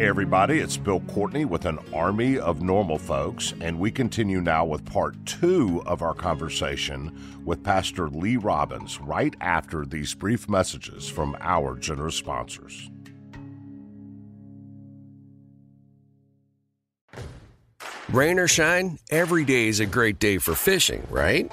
Hey everybody, it's Bill Courtney with an army of normal folks, and we continue now with part 2 of our conversation with Pastor Lee Robbins right after these brief messages from our generous sponsors. Rain or shine, every day is a great day for fishing, right?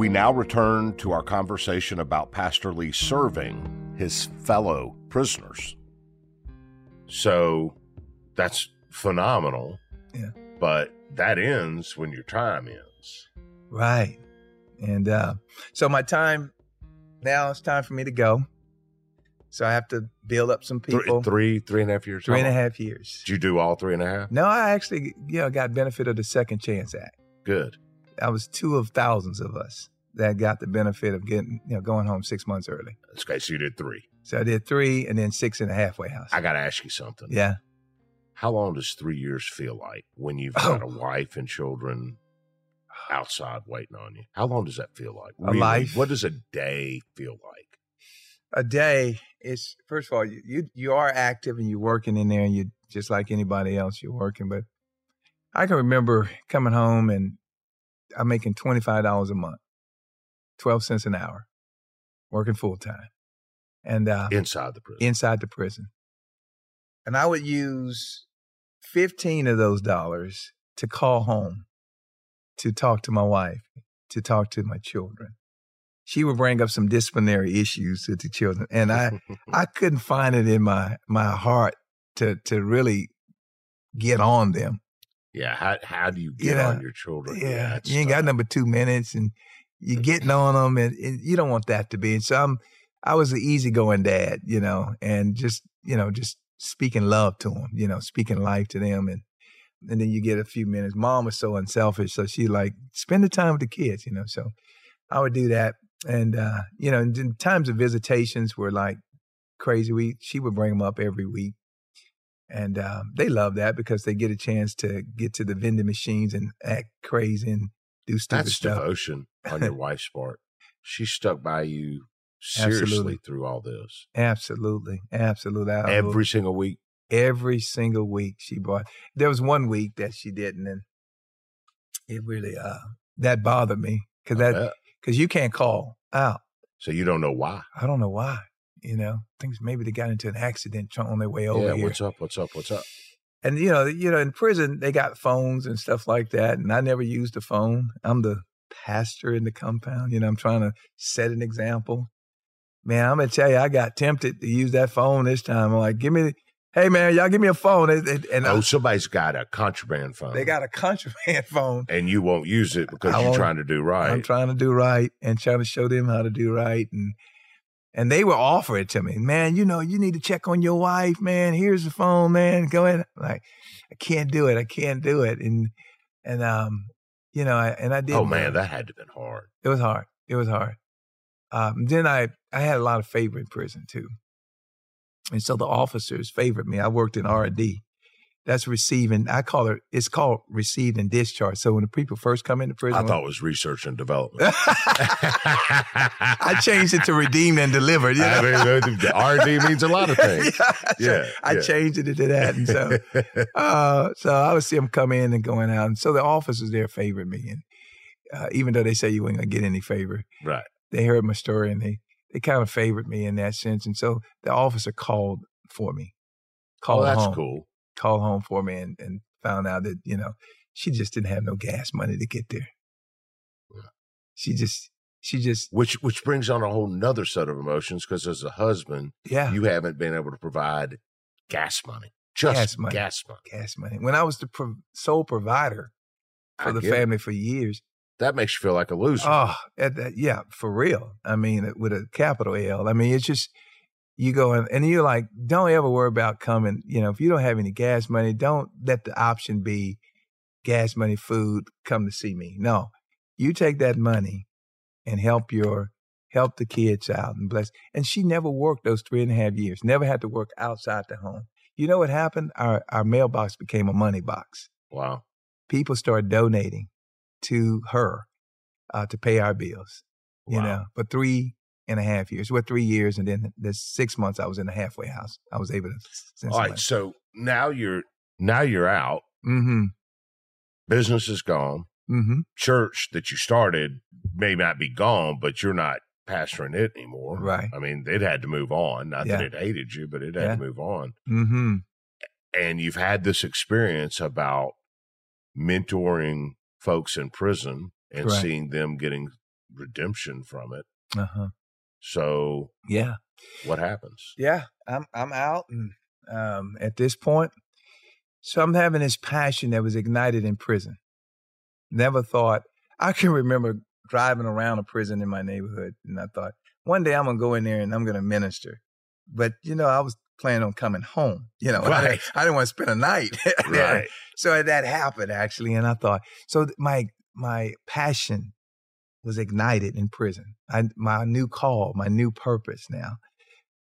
We now return to our conversation about Pastor Lee serving his fellow prisoners. So that's phenomenal, yeah. But that ends when your time ends. Right. And so my time, now it's time for me to go. So I have to build up some people. Three and a half years. 3.5 years. Did you do all 3.5? No, I actually got benefit of the Second Chance Act. Good. I was two of thousands of us that got the benefit of getting, going home 6 months early. That's great. So you did 3. So I did 3 and then 6 in the halfway house. I got to ask you something. Yeah. How long does 3 years feel like when you've got a wife and children outside waiting on you? How long does that feel like? Really? A life. What does a day feel like? A day is, first of all, you are active and you're working in there and you just like anybody else, you're working. But I can remember coming home and I'm making $25 a month, 12 cents an hour, working full time. And Inside the prison. And I would use 15 of those dollars to call home, to talk to my wife, to talk to my children. She would bring up some disciplinary issues with the children. And I couldn't find it in my heart to really get on them. Yeah, how do you get on your children? Yeah, you ain't got nothing but 2 minutes, and you're getting on them, and you don't want that to be. And so I was an easygoing dad, and just speaking love to them, speaking life to them, and then you get a few minutes. Mom was so unselfish, so she like spend the time with the kids, So I would do that, and in times of visitations were like crazy. She would bring them up every week. And they love that because they get a chance to get to the vending machines and act crazy and do stupid stuff. That's devotion on your wife's part. She stuck by you seriously through all this. Absolutely. Every single week? Every single week she brought. There was 1 week that she didn't, and it really, that bothered me because you can't call out. So you don't know why. I don't know why. Things maybe they got into an accident on their way over here. What's up? And, in prison, they got phones and stuff like that. And I never used a phone. I'm the pastor in the compound. I'm trying to set an example. Man, I'm going to tell you, I got tempted to use that phone this time. I'm like, hey, man, y'all give me a phone. And somebody's got a contraband phone. They got a contraband phone. And you won't use it because you're trying to do right. I'm trying to do right and trying to show them how to do right. And they will offer it to me. Man, you need to check on your wife, man. Here's the phone, man. Go ahead. Like, I can't do it. And I did. Oh, man, that had to have been hard. It was hard. Then I had a lot of favor in prison, too. And so the officers favored me. I worked in R&D. That's receiving. It's called received and discharge. So when the people first come into prison. I thought it was research and development. I changed it to redeemed and delivered. The R&D means a lot of things. I changed it to that. And so, so I would see them come in and going out. And so the officers there favored me. And even though they say you ain't going to get any favor. Right. They heard my story and they kind of favored me in that sense. And so the officer called for me. Called home for me and found out that, she just didn't have no gas money to get there. Yeah. She just. Which brings on a whole nother set of emotions because as a husband, you haven't been able to provide gas money. Just gas money. When I was the sole provider for the family for years. That makes you feel like a loser. Oh, yeah, for real. I mean, with a capital L. I mean, it's just. You go and you're like, don't ever worry about coming. If you don't have any gas money, don't let the option be gas money, food, come to see me. No, you take that money and help the kids out and bless. And she never worked those 3.5 years, never had to work outside the home. You know what happened? Our mailbox became a money box. Wow. People started donating to her to pay our bills, for 3.5 years. 3 years, and then the 6 months I was in the halfway house. I was able to. All right, so now you're out. Mm-hmm. Business is gone. Mm-hmm. Church that you started may not be gone, but you're not pastoring it anymore. Right. I mean, it had to move on. Not that it hated you, but it had to move on. Mm-hmm. And you've had this experience about mentoring folks in prison and seeing them getting redemption from it. Uh-huh. So what happens? Yeah, I'm out and, at this point. So I'm having this passion that was ignited in prison. Never thought, I can remember driving around a prison in my neighborhood. And I thought one day I'm going to go in there and I'm going to minister. But, I was planning on coming home, I didn't want to spend a night. Right. So that happened actually. And I thought, so my passion was ignited in prison. My new call, my new purpose now.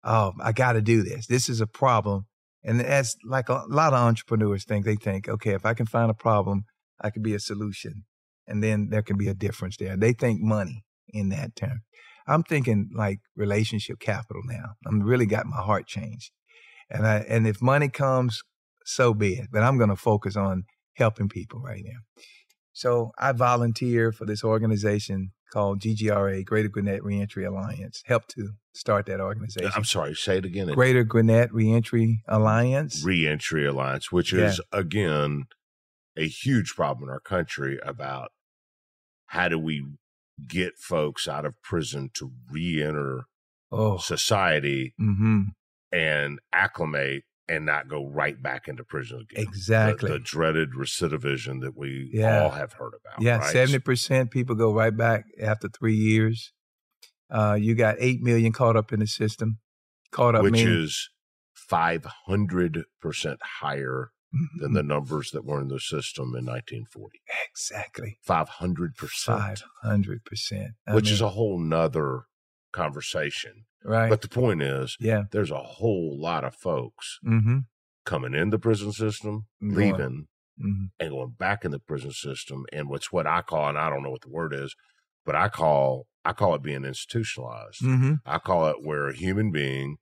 Oh, I got to do this. This is a problem. And that's like a lot of entrepreneurs think. They think, okay, if I can find a problem, I could be a solution. And then there can be a difference there. They think money in that term. I'm thinking like relationship capital now. I'm really got my heart changed. And if money comes, so be it. But I'm going to focus on helping people right now. So I volunteer for this organization called GGRA, Greater Gwinnett Reentry Alliance. Helped to start that organization. I'm sorry, say it again. Greater Gwinnett Reentry Alliance. Reentry Alliance, which is, again, a huge problem in our country about how do we get folks out of prison to reenter society and acclimate and not go right back into prison again. Exactly. The dreaded recidivism that we all have heard about. Yeah, right? 70% people go right back after 3 years. You got 8 million caught up in the system. Caught up, which is 500% higher than the numbers that were in the system in 1940. Exactly. 500%. 500%. Which is a whole nother conversation. Right. But the point is, there's a whole lot of folks coming in the prison system, leaving, and going back in the prison system. And what's what I call, and I don't know what the word is, but I call it being institutionalized. I call it where a human being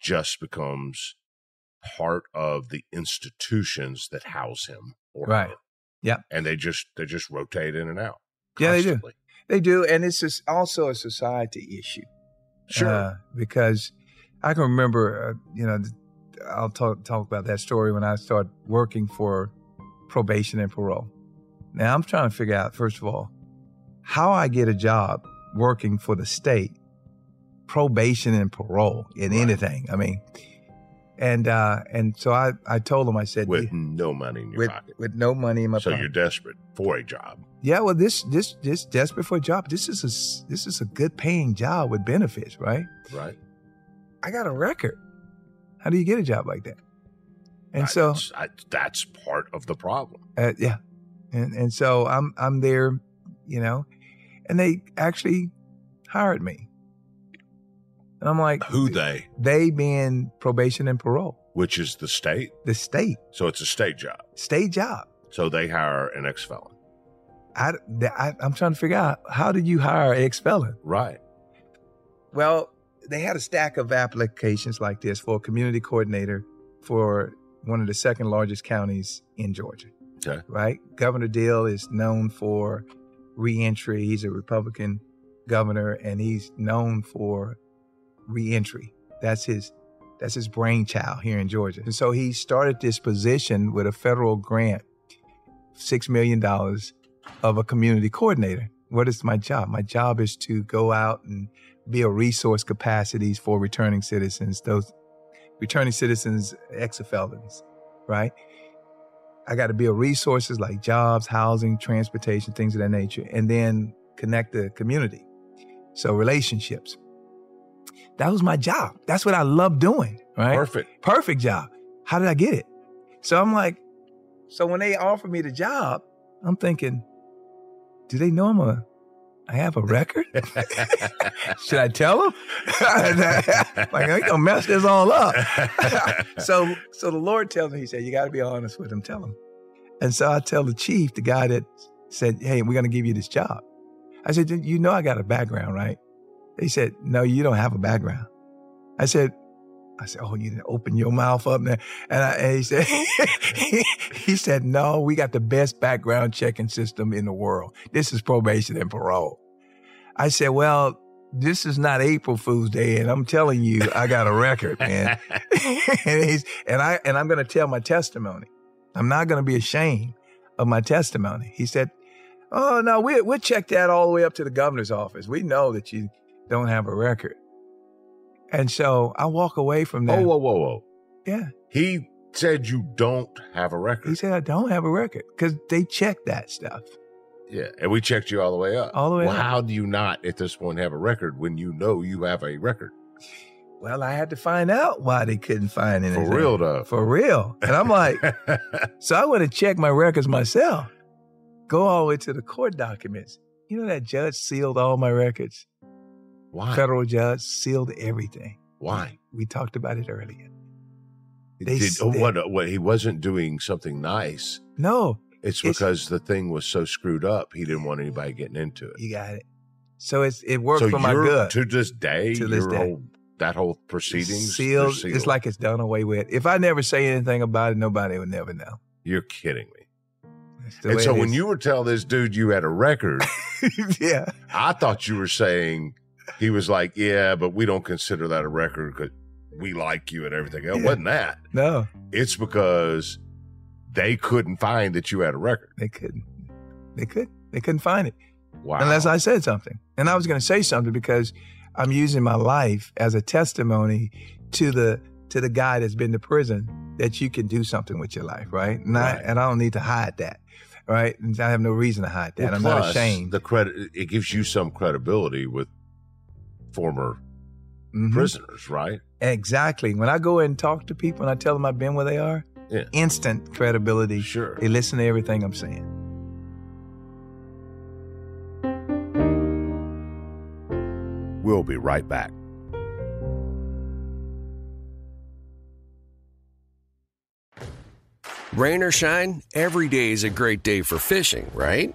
just becomes part of the institutions that house him or her. Yeah. And they just rotate in and out constantly. Yeah, they do. And it's just also a society issue. Sure. Because I can remember, I'll talk about that story when I started working for probation and parole. Now, I'm trying to figure out, first of all, how I get a job working for the state, probation and parole in anything. I mean, and so I told him, I said, with no money in your pocket. With no money in my pocket. So you're desperate for a job. Yeah, well, this desperate for a job. This is a good paying job with benefits, right? Right. I got a record. How do you get a job like that? And that's part of the problem. Yeah, and so I'm there, and they actually hired me. And I'm like, who they? They being probation and parole. Which is the state? The state. So it's a state job. State job. So they hire an ex-felon. I'm trying to figure out, how did you hire an ex-felon? Right. Well, they had a stack of applications like this for a community coordinator for one of the second largest counties in Georgia. Okay. Right? Governor Deal is known for reentry. He's a Republican governor, and he's known for reentry. That's his brainchild here in Georgia. And so he started this position with a federal grant, $6 million, of a community coordinator. What is my job? My job is to go out and build resource capacities for returning citizens, those returning citizens, ex-felons, right? I got to build resources like jobs, housing, transportation, things of that nature, and then connect the community. So relationships. That was my job. That's what I love doing, right? Perfect job. How did I get it? So I'm like, so when they offered me the job, I'm thinking, do they know I have a record? Should I tell them? Like, they're gonna mess this all up. So the Lord tells me, he said, you got to be honest with them. Tell them. And so I tell the chief, the guy that said, hey, we're gonna give you this job. I said, I got a background, right? They said, no, you don't have a background. I said, oh, you didn't open your mouth up now. And he said, he said, no, we got the best background checking system in the world. This is probation and parole. I said, well, this is not April Fool's Day, and I'm telling you, I got a record, man. And I'm going to tell my testimony. I'm not going to be ashamed of my testimony. He said, oh, no, we'll check that all the way up to the governor's office. We know that you don't have a record. And so I walk away from that. Oh, whoa. Yeah. He said you don't have a record. He said I don't have a record because they checked that stuff. Yeah. And we checked you all the way up. All the way up. Well, how do you not at this point have a record when you know you have a record? Well, I had to find out why they couldn't find anything. For real, though. For real. And I'm like, so I went to check my records myself. Go all the way to the court documents. You know that judge sealed all my records. Why? Federal judge sealed everything. Why? We talked about it earlier. He wasn't doing something nice. No. It's because the thing was so screwed up, he didn't want anybody getting into it. You got it. So it worked for my good. To this day, that whole proceedings sealed. It's like it's done away with. If I never say anything about it, nobody would never know. You're kidding me. And so when you were telling this dude you had a record, yeah, I thought you were saying... He was like, yeah, but we don't consider that a record because we like you and everything else. Yeah. It wasn't that. No. It's because they couldn't find that you had a record. They couldn't find it. Wow. Unless I said something. And I was going to say something because I'm using my life as a testimony to the guy that's been to prison that you can do something with your life, right? And I don't need to hide that, right? And I have no reason to hide that. Well, I'm not ashamed. The credit, it gives you some credibility with former prisoners, right? Exactly. When I go and talk to people and I tell them I've been where they are, instant credibility. Sure. They listen to everything I'm saying. We'll be right back. Rain or shine, every day is a great day for fishing, right?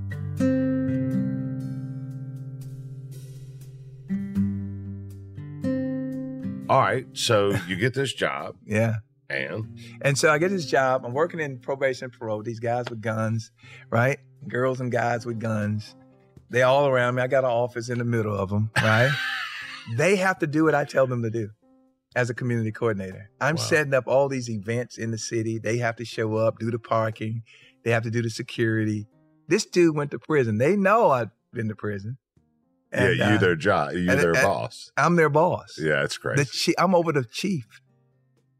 All right, so you get this job. Yeah. And so I get this job. I'm working in probation and parole. These guys with guns, right? Girls and guys with guns. They all around me. I got an office in the middle of them, right? They have to do what I tell them to do as a community coordinator. I'm setting up all these events in the city. They have to show up, do the parking. They have to do the security. This dude went to prison. They know I've been to prison. And, yeah, you're their boss. I'm their boss. Yeah, it's crazy. I'm over the chief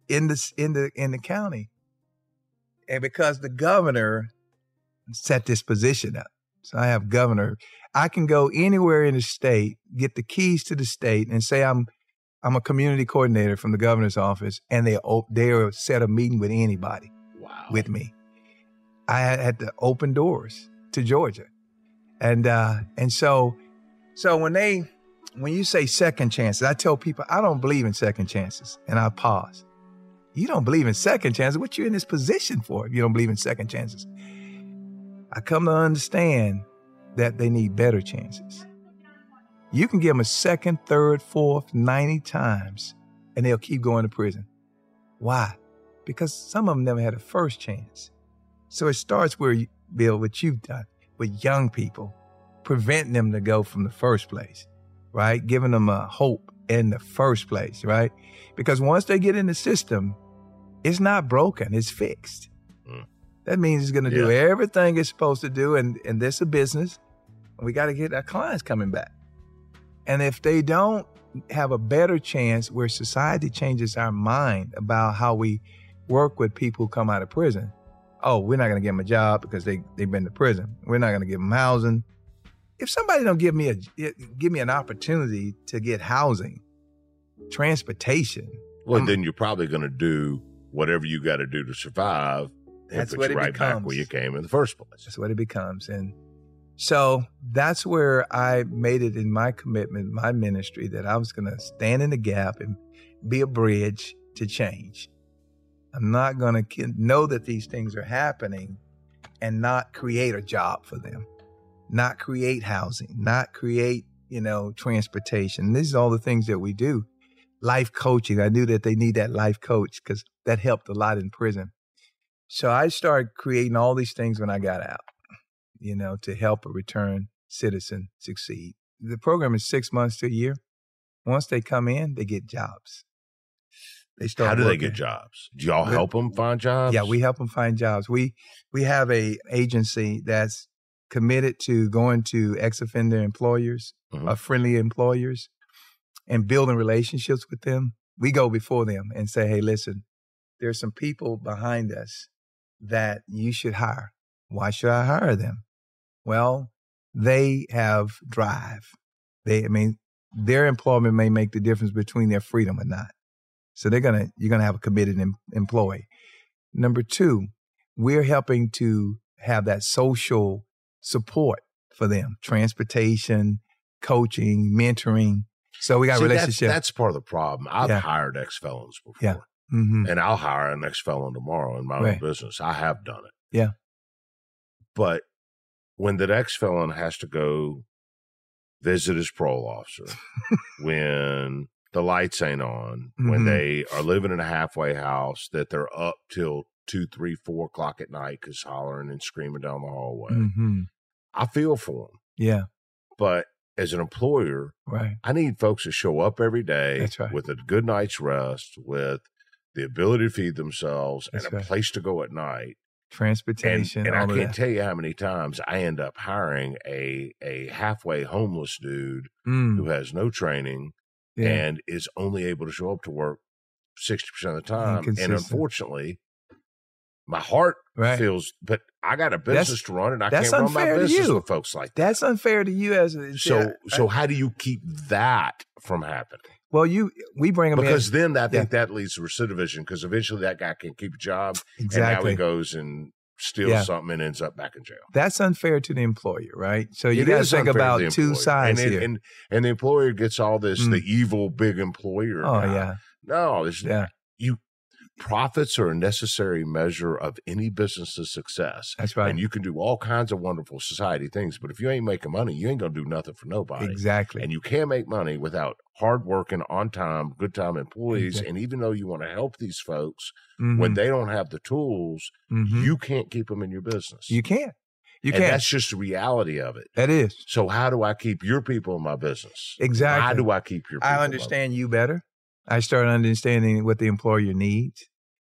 in the county, and because the governor set this position up, so I have governor. I can go anywhere in the state, get the keys to the state, and say I'm a community coordinator from the governor's office, and they set a meeting with anybody. Wow. With me, I had to open doors to Georgia, and so. So when you say second chances, I tell people, I don't believe in second chances. And I pause. You don't believe in second chances? What you in this position for if you don't believe in second chances? I come to understand that they need better chances. You can give them a second, third, fourth, 90 times, and they'll keep going to prison. Why? Because some of them never had a first chance. So it starts where, Bill, what you've done with young people. Preventing them to go from the first place, right? Giving them a hope in the first place, right? Because once they get in the system, it's not broken, it's fixed. Mm. That means it's going to do everything it's supposed to do, and this is a business, and we got to get our clients coming back. And if they don't have a better chance where society changes our mind about how we work with people who come out of prison, oh, we're not going to give them a job because they've been to prison. We're not going to give them housing. If somebody don't give me an opportunity to get housing, transportation. Well, then you're probably going to do whatever you got to do to survive. That's what it becomes. Back where you came in the first place. That's what it becomes. And so that's where I made it in my commitment, my ministry, that I was going to stand in the gap and be a bridge to change. I'm not going to know that these things are happening and not create a job for them, not create housing, not create, transportation. This is all the things that we do. Life coaching. I knew that they need that life coach because that helped a lot in prison. So I started creating all these things when I got out, to help a returned citizen succeed. The program is 6 months to a year. Once they come in, they get jobs. They start How do working. They get jobs? Do y'all help them find jobs? Yeah, we help them find jobs. We have an agency that's committed to going to ex-offender employers, friendly employers, and building relationships with them. We go before them and say, hey, listen, there's some people behind us that you should hire. Why should I hire them? Well, they have drive. Their employment may make the difference between their freedom or not. So you're going to have a committed employee. Number two, we're helping to have that social support for them, transportation, coaching, mentoring. So we got relationships. That's part of the problem. I've hired ex-felons before. Yeah. Mm-hmm. And I'll hire an ex-felon tomorrow in my own business. I have done it. Yeah. But when the ex-felon has to go visit his parole officer, when the lights ain't on, when they are living in a halfway house, that they're up till 2, 3, 4 o'clock at night because hollering and screaming down the hallway. Mm-hmm. I feel for them. Yeah. But as an employer, I need folks to show up every day with a good night's rest, with the ability to feed themselves, and a place to go at night. Transportation. And I can't tell you how many times I end up hiring a halfway homeless dude who has no training. Yeah. And is only able to show up to work 60% of the time. And unfortunately, my heart feels, but I got a business to run and I can't run my business with folks like that. That's unfair to you. So how do you keep that from happening? Well, we bring them in. Because then I think that leads to recidivism, because eventually that guy can't keep a job. Exactly. And now he goes and steals something and ends up back in jail. That's unfair to the employer, right? So you got to think about two sides here. And the employer gets all this, the evil big employer. Oh, yeah. No, profits are a necessary measure of any business's success. That's right. And you can do all kinds of wonderful society things, but if you ain't making money, you ain't going to do nothing for nobody. Exactly. And you can't make money without hard-working, on-time, good-time employees. Exactly. And even though you want to help these folks, when they don't have the tools, you can't keep them in your business. You can't. And that's just the reality of it. That is. So how do I keep your people in my business? Exactly. How do I keep your people? I understand you better. I started understanding what the employer needs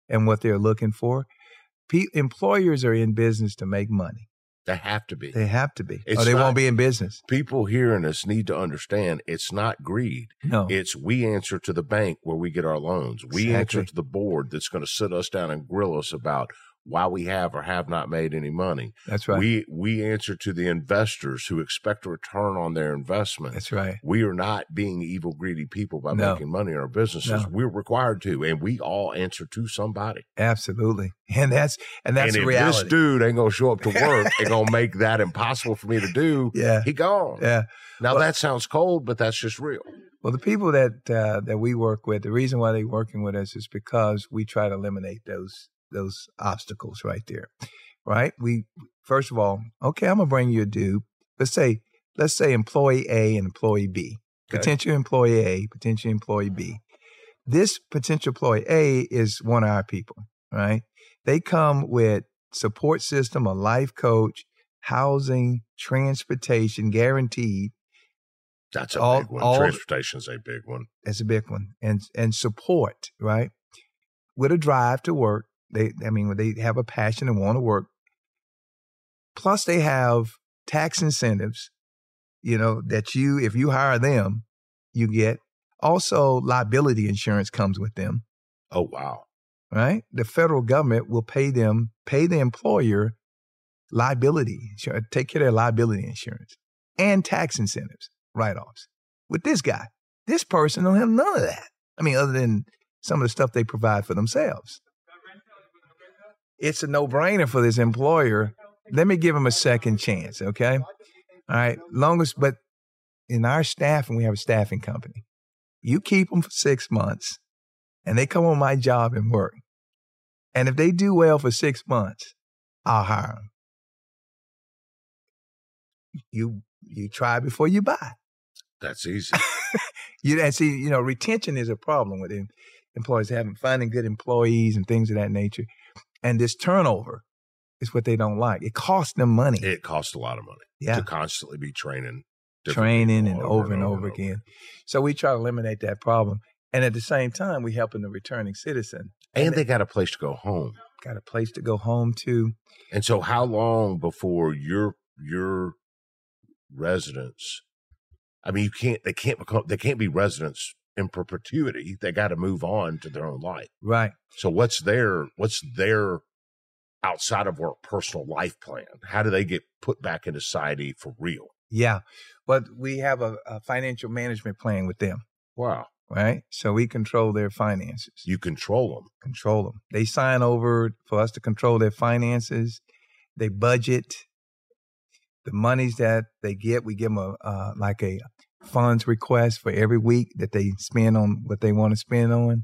and what they're looking for. Employers are in business to make money. They have to be. They have to be. Or they won't be in business. People hearing us need to understand it's not greed. No. It's we answer to the bank where we get our loans. We answer to the board that's going to sit us down and grill us about why we have or have not made any money. That's right. We answer to the investors who expect a return on their investment. That's right. We are not being evil, greedy people by making money in our businesses. No. We're required to, and we all answer to somebody. Absolutely. And that's the reality. If this dude ain't going to show up to work and going to make that impossible for me to do, he gone. Yeah. Now, that sounds cold, but that's just real. Well, the people that we work with, the reason why they're working with us is because we try to eliminate those obstacles right there, right? We, first of all, okay, I'm going to bring you a dude. Let's say employee A and employee B, potential employee A, potential employee B. This potential employee A is one of our people, right? They come with support system, a life coach, housing, transportation, guaranteed. That's big one. Transportation's a big one. That's a big one. And support, right? With a drive to work. They have a passion and want to work. Plus, they have tax incentives, if you hire them, you get. Also, liability insurance comes with them. Oh, wow. right? The federal government will pay the employer liability insurance, take care of their liability insurance and tax incentives, write-offs. With this guy, this person don't have none of that. I mean, other than some of the stuff they provide for themselves. It's a no-brainer for this employer. Let me give him a second chance, okay? All right, longest, but in our staffing, we have a staffing company. You keep them for 6 months, and they come on my job and work. And if they do well for 6 months, I'll hire them. You try before you buy. That's easy. You know, retention is a problem with employers having finding good employees and things of that nature. And this turnover is what they don't like. It costs them money. It costs a lot of money to constantly be training and over and over again. So we try to eliminate that problem. And at the same time, we helping the returning citizen. And they got a place to go home. Got a place to go home to. And so how long before your residents, I mean, they can't be residents in perpetuity. They got to move on to their own life. Right. So what's their outside of work personal life plan? How do they get put back into society for real? Yeah. But we have a financial management plan with them. Wow. Right. So we control their finances. You control them. They sign over for us to control their finances. They budget. The monies that they get, we give them a funds request for every week that they spend on what they want to spend on.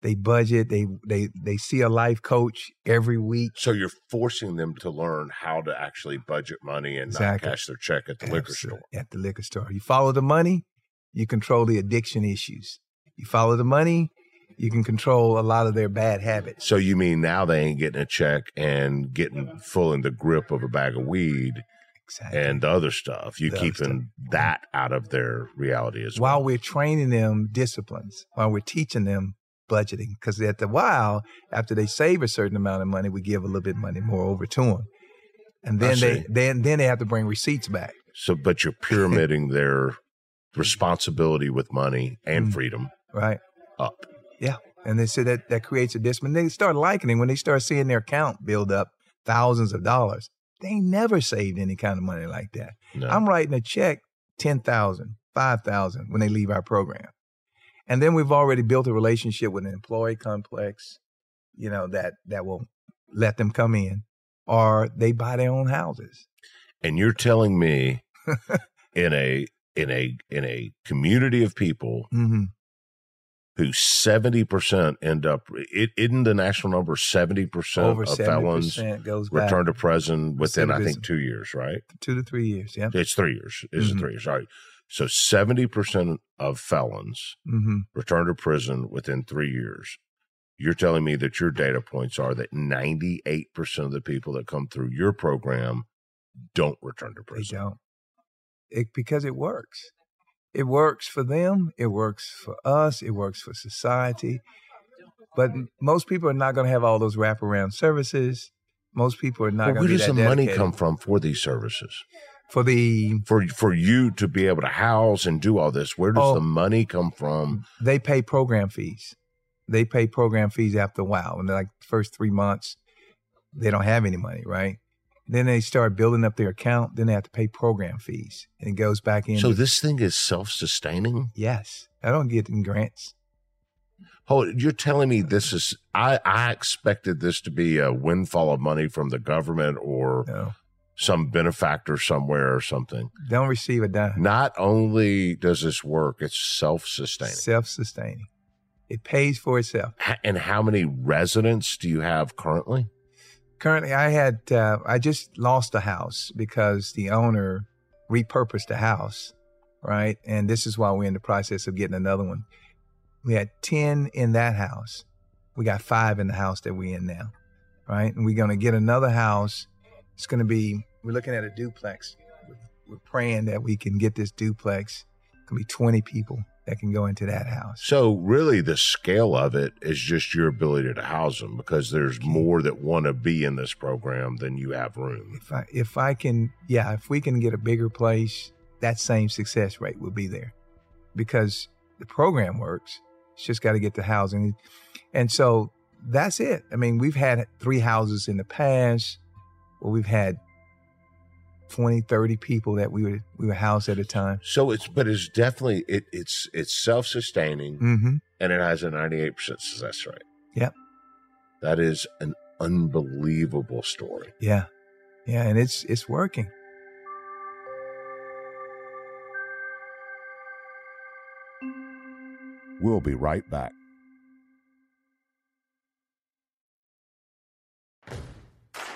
They budget. They see a life coach every week. So you're forcing them to learn how to actually budget money and not cash their check at the liquor store. At the liquor store. You follow the money, you control the addiction issues. You follow the money, you can control a lot of their bad habits. So you mean now they ain't getting a check and getting full in the grip of a bag of weed. Exactly. And the other stuff. You're keeping that out of their reality as well. While we're training them disciplines, while we're teaching them budgeting, because at the while, after they save a certain amount of money, we give a little bit money more over to them. And then they have to bring receipts back. So, but you're pyramiding their responsibility with money and freedom up. Yeah. And they say that creates a discipline. They start liking it when they start seeing their account build up thousands of dollars. They never saved any kind of money like that. No. I'm writing a check, $10,000, $5,000 when they leave our program. And then we've already built a relationship with an employee complex, you know, that will let them come in, or they buy their own houses. And you're telling me in a community of people who 70% end up, isn't the national number 70% of felons return to prison within, I think, 2 years, right? 2 to 3 years, yeah. It's 3 years. It's 3 years, all right. So 70% of felons return to prison within 3 years. You're telling me that your data points are that 98% of the people that come through your program don't return to prison. They don't. Because it works. It works for them. It works for us. It works for society. But most people are not going to have all those wraparound services. Most people are not going to be that dedicated. Where does the money come from for these services? For you to be able to house and do all this, where does the money come from? They pay program fees. They pay program fees after a while. And like the first 3 months, they don't have any money, right? Then they start building up their account. Then they have to pay program fees, and it goes back in. So this thing is self-sustaining? Yes. I don't get in grants. You're telling me this is – I expected this to be a windfall of money from the government or some benefactor somewhere or something. Don't receive a dime. Not only does this work, it's self-sustaining. Self-sustaining. It pays for itself. And how many residents do you have currently? Currently, I just lost a house because the owner repurposed the house, right? And this is why we're in the process of getting another one. We had 10 in that house. We got 5 in the house that we're in now, right? And we're going to get another house. It's going to be, we're looking at a duplex. We're praying that we can get this duplex. It can be 20 people that can go into that house. So really the scale of it is just your ability to house them, because there's more that want to be in this program than you have room. If we can get a bigger place, that same success rate will be there because the program works. It's just got to get the housing. And so that's it. I mean, we've had 3 houses in the past where we've had 20, 30 people that we would house at a time. So it's definitely, it's self-sustaining, mm-hmm. and it has a 98% success rate. Yep. That is an unbelievable story. Yeah. Yeah. And it's working. We'll be right back.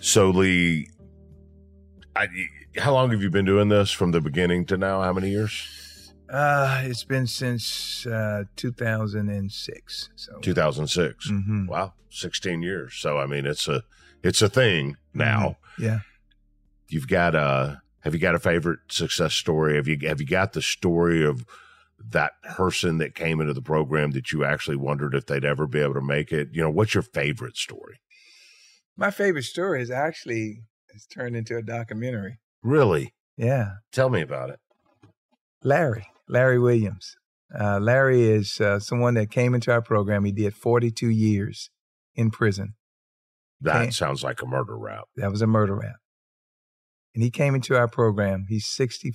So Lee, how long have you been doing this from the beginning to now? How many years? It's been since 2006. So 2006. Mm-hmm. Wow, 16 years. So I mean, it's a thing now. Mm-hmm. Yeah. Have you got a favorite success story? Have you got the story of that person that came into the program that you actually wondered if they'd ever be able to make it? You know, what's your favorite story? My favorite story is actually it's turned into a documentary. Really? Yeah. Tell me about it. Larry Williams. Larry is someone that came into our program. He did 42 years in prison. That sounds like a murder rap. That was a murder rap. And he came into our program. He's 60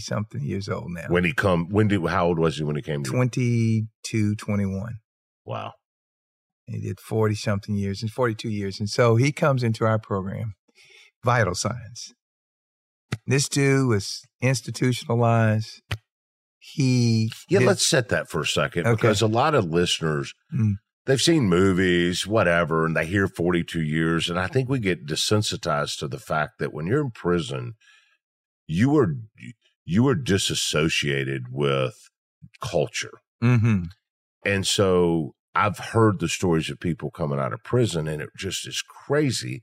something years old now. How old was he when he came? 22, 21. Wow. And he did 40 something years and 42 years. And so he comes into our program, Vital Signs. This dude was institutionalized. Let's set that for a second, okay, because a lot of listeners, they've seen movies, whatever, and they hear 42 years. And I think we get desensitized to the fact that when you're in prison, you are disassociated with culture. Mm-hmm. And so I've heard the stories of people coming out of prison, and it just is crazy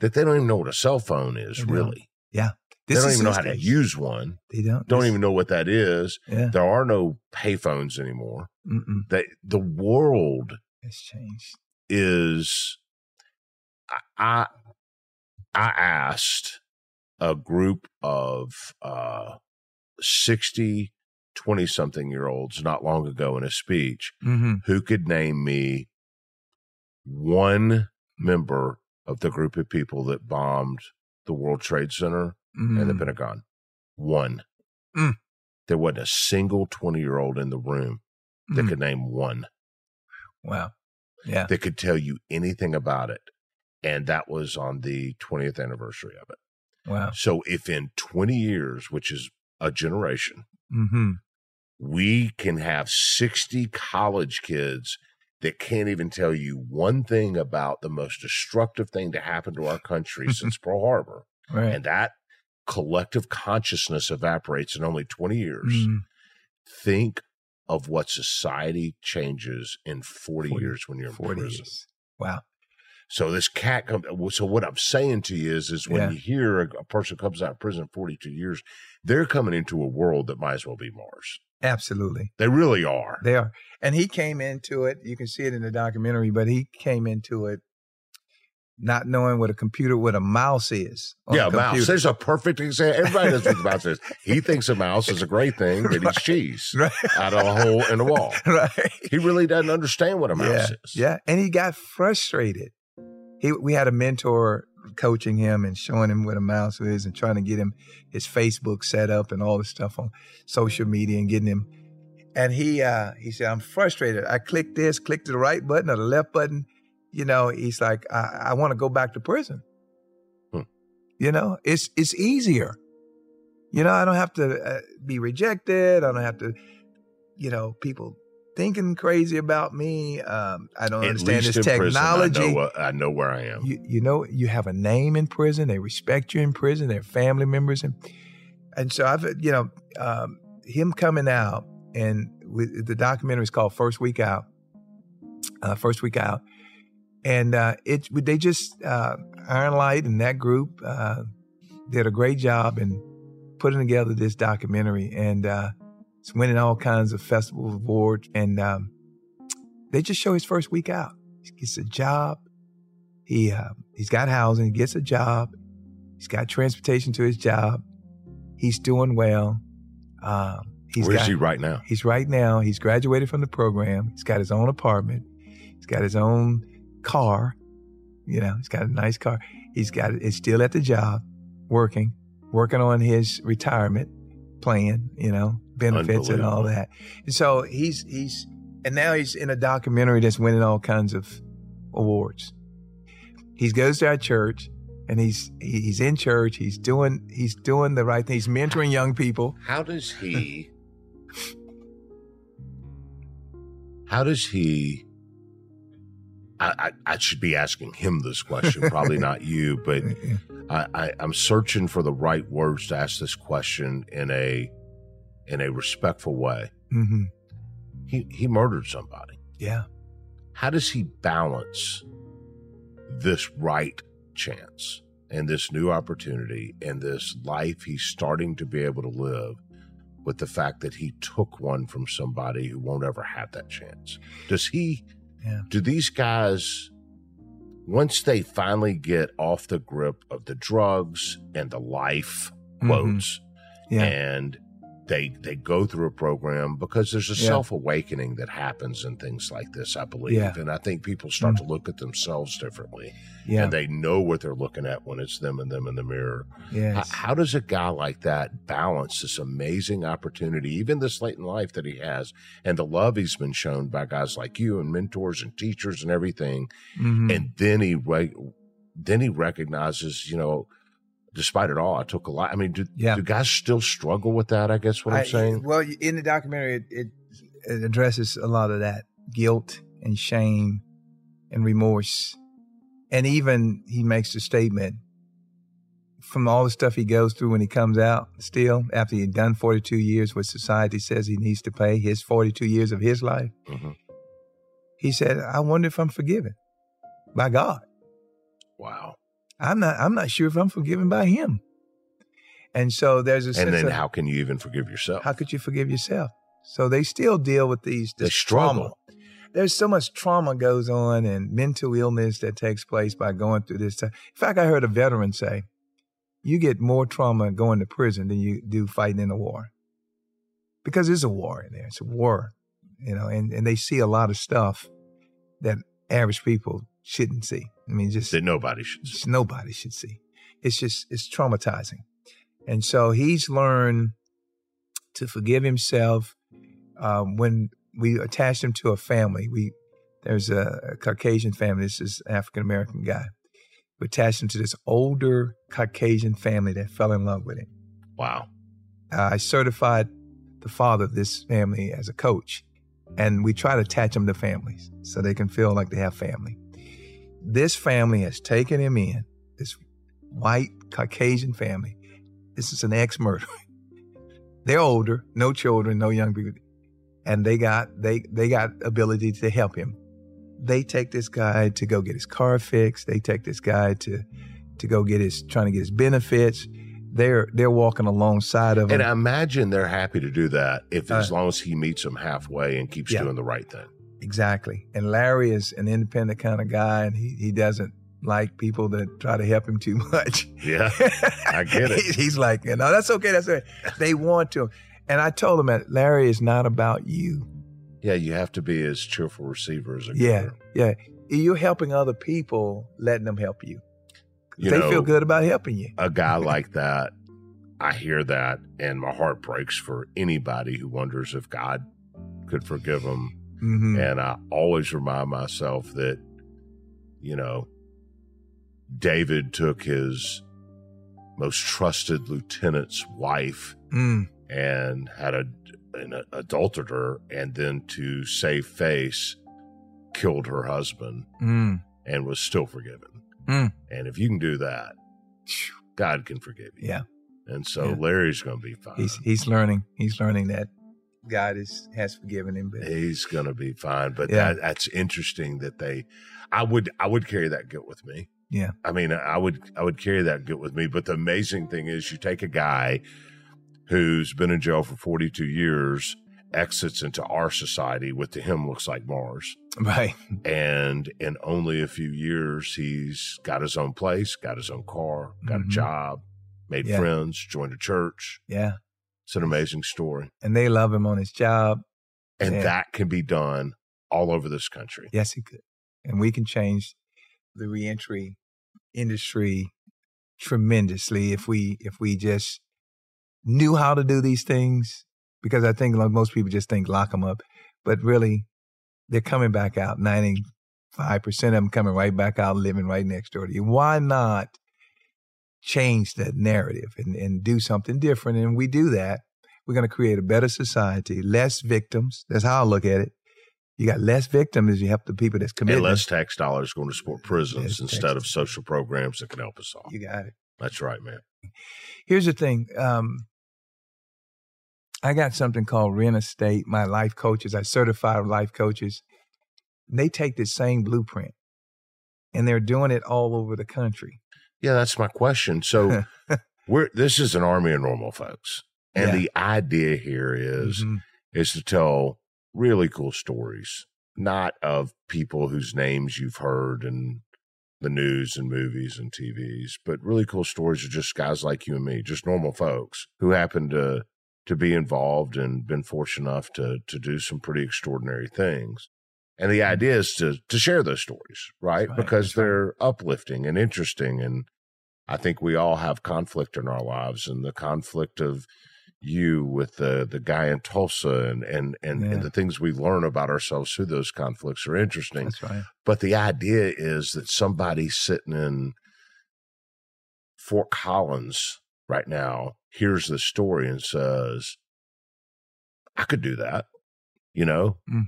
that they don't even know what a cell phone is, really. Yeah. They don't even know how to use one. They don't even know what that is. Yeah. There are no payphones anymore. The world has changed. I asked a group of 60, 20-something-year-olds not long ago in a speech who could name me one member of the group of people that bombed the World Trade Center and the Pentagon. One. There wasn't a single 20-year-old in the room that could name one. Wow. Yeah. That could tell you anything about it. And that was on the 20th anniversary of it. Wow. So if in 20 years, which is a generation, we can have 60 college kids that can't even tell you one thing about the most destructive thing to happen to our country since Pearl Harbor. Right. And that collective consciousness evaporates in only 20 years. Think of what society changes in 40 years when you're in prison. Wow. So this cat comes. So what I'm saying to you is when you hear a person comes out of prison 42 years, they're coming into a world that might as well be Mars. Absolutely. They really are. They are. And he came into it. You can see it in the documentary, but he came into it not knowing what a computer, what a mouse is. Yeah, a mouse. There's a perfect example. Everybody knows what a mouse is. He thinks a mouse is a great thing that eats cheese out of a hole in a wall. He really doesn't understand what a mouse is. Yeah. And he got frustrated. We had a mentor coaching him and showing him what a mouse is and trying to get him his Facebook set up and all this stuff on social media and getting him. And he said, I'm frustrated. I clicked this, clicked the right button or the left button. You know, he's like, I want to go back to prison. You know, it's easier. You know, I don't have to be rejected. I don't have to, you know, people thinking crazy about me. I don't understand this technology. Prison, I know where I am. You know, you have a name in prison. They respect you in prison. They're family members. And so I've, you know, him coming out, and the documentary is called First Week Out. And they just, Iron Light and that group did a great job in putting together this documentary. And it's winning all kinds of festival awards, and they just show his first week out. He gets a job. He's got housing. He gets a job. He's got transportation to his job. He's doing well. Where's he right now? He's right now. He's graduated from the program. He's got his own apartment. He's got his own car. You know, he's got a nice car. It's still at the job, working on his retirement plan. You know. Benefits and all that. And so and now he's in a documentary that's winning all kinds of awards. He goes to our church, and he's in church. He's doing the right thing. He's mentoring young people. How does he, I should be asking him this question, probably not you, but I'm searching for the right words to ask this question in a respectful way. He murdered somebody. Yeah. How does he balance this right chance and this new opportunity and this life he's starting to be able to live with the fact that he took one from somebody who won't ever have that chance? Do these guys, once they finally get off the grip of the drugs and the life quotes and they go through a program, because there's a self-awakening that happens in things like this, I believe. And I think people start to look at themselves differently. And they know what they're looking at when it's them and them in the mirror. How does a guy like that balance this amazing opportunity, even this late in life that he has, and the love he's been shown by guys like you and mentors and teachers and everything? And then he recognizes, you know, despite it all, I took a lot. I mean, do guys still struggle with that, I guess what I'm saying? Well, in the documentary, it addresses a lot of that guilt and shame and remorse. And even he makes the statement, from all the stuff he goes through when he comes out still, after he'd done 42 years, what society says he needs to pay, his 42 years of his life, he said, I wonder if I'm forgiven by God. Wow. I'm not sure if I'm forgiven by him. And so there's a sense of, how can you even forgive yourself? How could you forgive yourself? So they still deal with this trauma. There's so much trauma goes on and mental illness that takes place by going through this time. In fact, I heard a veteran say, you get more trauma going to prison than you do fighting in a war. Because there's a war in there. It's a war, you know, and they see a lot of stuff that average people shouldn't see. I mean, just that nobody should see. Nobody should see. It's just, it's traumatizing. And so he's learned to forgive himself. When we attached him to a family, there's a Caucasian family. This is an African-American guy. We attached him to this older Caucasian family that fell in love with him. Wow. I certified the father of this family as a coach, and we try to attach them to families so they can feel like they have family. This family has taken him in, this white Caucasian family. This is an ex-murderer. They're older, no children, no young people, and they got ability to help him. They take this guy to go get his car fixed. They take this guy to go get his benefits. They're walking alongside of him. And I imagine they're happy to do that if as long as he meets them halfway and keeps doing the right thing. Exactly. And Larry is an independent kind of guy, and he doesn't like people that try to help him too much. Yeah, I get it. He's like, no, that's okay. That's okay. They want to. And I told him that Larry is not about you. Yeah, you have to be as cheerful receiver as a giver. Yeah, yeah. You're helping other people, letting them help you. They feel good about helping you. A guy like that, I hear that, and my heart breaks for anybody who wonders if God could forgive them. Mm-hmm. And I always remind myself that, David took his most trusted lieutenant's wife and had an adulterer, and then to save face, killed her husband and was still forgiven. And if you can do that, God can forgive you. Yeah. And so Larry's going to be fine. He's learning. He's learning that God has forgiven him. But he's going to be fine. But that's interesting that I would carry that guilt with me. Yeah. I mean, I would carry that guilt with me. But the amazing thing is you take a guy who's been in jail for 42 years, exits into our society, which to him looks like Mars. Right. And in only a few years, he's got his own place, got his own car, got a job, made friends, joined a church. Yeah. It's an amazing story. And they love him on his job. And that can be done all over this country. Yes, it could. And we can change the reentry industry tremendously if we just knew how to do these things, because I think like most people just think lock them up, but really they're coming back out. 95% of them coming right back out, living right next door to you. Why not change that narrative and do something different? And we do that, we're going to create a better society, less victims. That's how I look at it. You got less victims, you help the people that's committed. And less tax dollars going to support prisons instead of social programs that can help us all. You got it. That's right, man. Here's the thing. I got something called Reinstate. My life coaches, I certify life coaches. They take the same blueprint, and they're doing it all over the country. Yeah, that's my question. So this is an army of normal folks. And the idea here is to tell really cool stories, not of people whose names you've heard in the news and movies and TVs, but really cool stories of just guys like you and me, just normal folks who happen to be involved and been fortunate enough to do some pretty extraordinary things. And the idea is to share those stories, right? Because they're uplifting and interesting. And I think we all have conflict in our lives, and the conflict of you with the guy in Tulsa and the things we learn about ourselves through those conflicts are interesting. That's right. But the idea is that somebody sitting in Fort Collins right now hears the story and says, I could do that.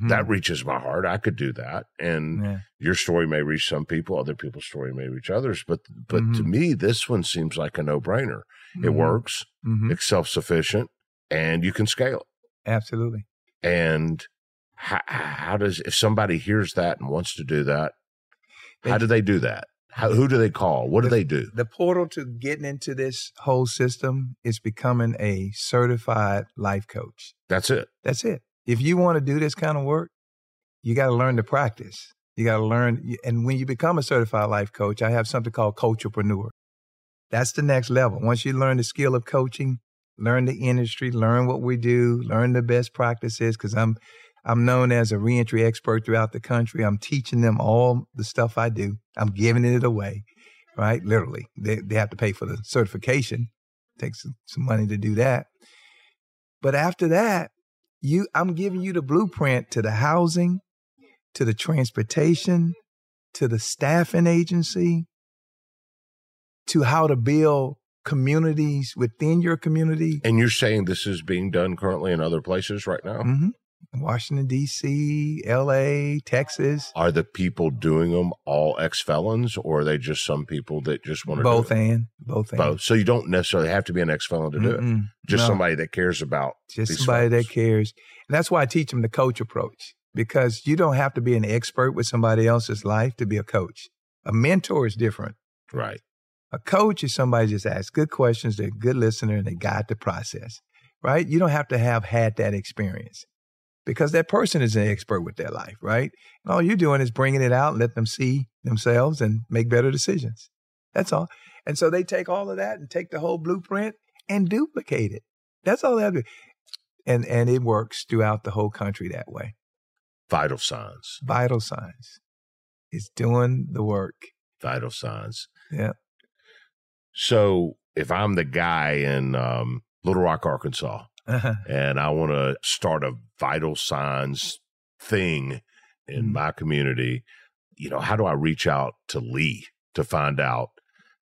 That reaches my heart. I could do that. And your story may reach some people, other people's story may reach others. But to me, this one seems like a no-brainer. It works. It's self-sufficient, and you can scale it. Absolutely. And how does, if somebody hears that and wants to do that, how do they do that? Who do they call? What do they do? The portal to getting into this whole system is becoming a certified life coach. That's it. That's it. If you want to do this kind of work, you got to learn to practice. You got to learn. And when you become a certified life coach, I have something called coachpreneur. That's the next level. Once you learn the skill of coaching, learn the industry, learn what we do, learn the best practices, because I'm known as a reentry expert throughout the country. I'm teaching them all the stuff I do. I'm giving it away, right? Literally. They have to pay for the certification. It takes some money to do that. But after that, I'm giving you the blueprint to the housing, to the transportation, to the staffing agency, to how to build communities within your community. And you're saying this is being done currently in other places right now? Mm-hmm. Washington, D.C., L.A., Texas. Are the people doing them all ex-felons, or are they just some people that just want to both do it? Both. So you don't necessarily have to be an ex-felon to do it. Somebody that cares about just somebody felons. That cares. And that's why I teach them the coach approach, because you don't have to be an expert with somebody else's life to be a coach. A mentor is different. Right. A coach is somebody just asks good questions, they're a good listener, and they guide the process, right? You don't have to have had that experience, because that person is an expert with their life, right? And all you're doing is bringing it out and let them see themselves and make better decisions. That's all. And so they take all of that and take the whole blueprint and duplicate it. That's all they have to do. And it works throughout the whole country that way. Vital Signs. Vital Signs. It's doing the work. Vital Signs. Yeah. So if I'm the guy in Little Rock, Arkansas, and I want to start a Vital Signs thing in my community, you know, how do I reach out to Lee to find out,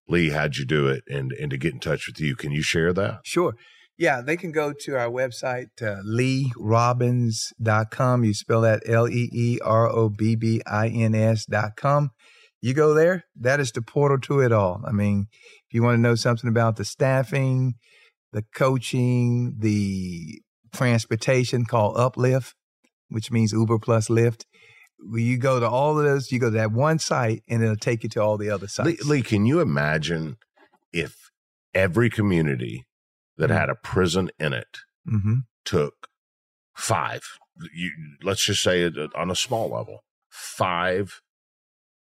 Lee, how'd you do it? And to get in touch with you, can you share that? Sure. Yeah, they can go to our website, LeeRobbins.com. You spell that LeeRobbins.com. You go there, that is the portal to it all. I mean, if you want to know something about the staffing, the coaching, the transportation called Uplift, which means Uber plus Lyft. You go to all of those, you go to that one site, and it'll take you to all the other sites. Lee, can you imagine if every community that had a prison in it took let's just say on a small level, five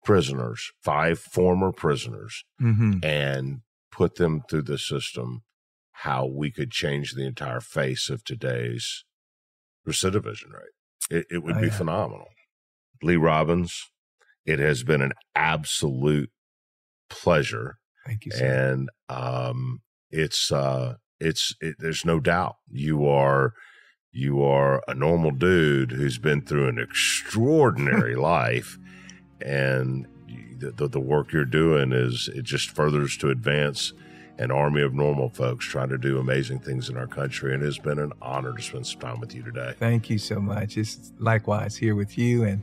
former prisoners, and put them through the system, how we could change the entire face of today's recidivism rate. It would be phenomenal. Lee Robbins, it has been an absolute pleasure. Thank you, sir. And there's no doubt you are a normal dude who's been through an extraordinary life, and the work you're doing it just furthers to advance an army of normal folks trying to do amazing things in our country. And it's been an honor to spend some time with you today. Thank you so much. It's likewise here with you and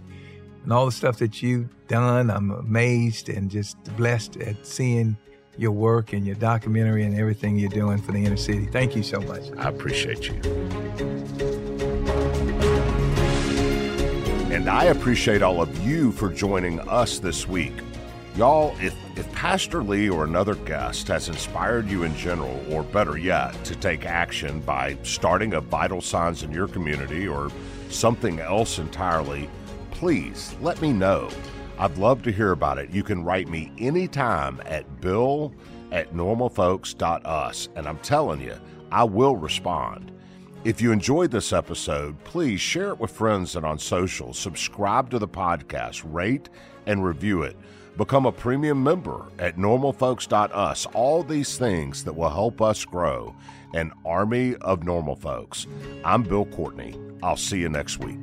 all the stuff that you've done. I'm amazed and just blessed at seeing your work and your documentary and everything you're doing for the inner city. Thank you so much. I appreciate you. And I appreciate all of you for joining us this week. Y'all, if Pastor Lee or another guest has inspired you in general, or better yet, to take action by starting a Vital Signs in your community or something else entirely, please let me know. I'd love to hear about it. You can write me anytime at bill@normalfolks.us, and I'm telling you, I will respond. If you enjoyed this episode, please share it with friends and on social. Subscribe to the podcast, rate and review it. Become a premium member at normalfolks.us. All these things that will help us grow an army of normal folks. I'm Bill Courtney. I'll see you next week.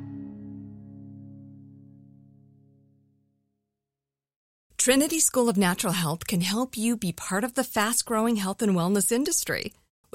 Trinity School of Natural Health can help you be part of the fast-growing health and wellness industry.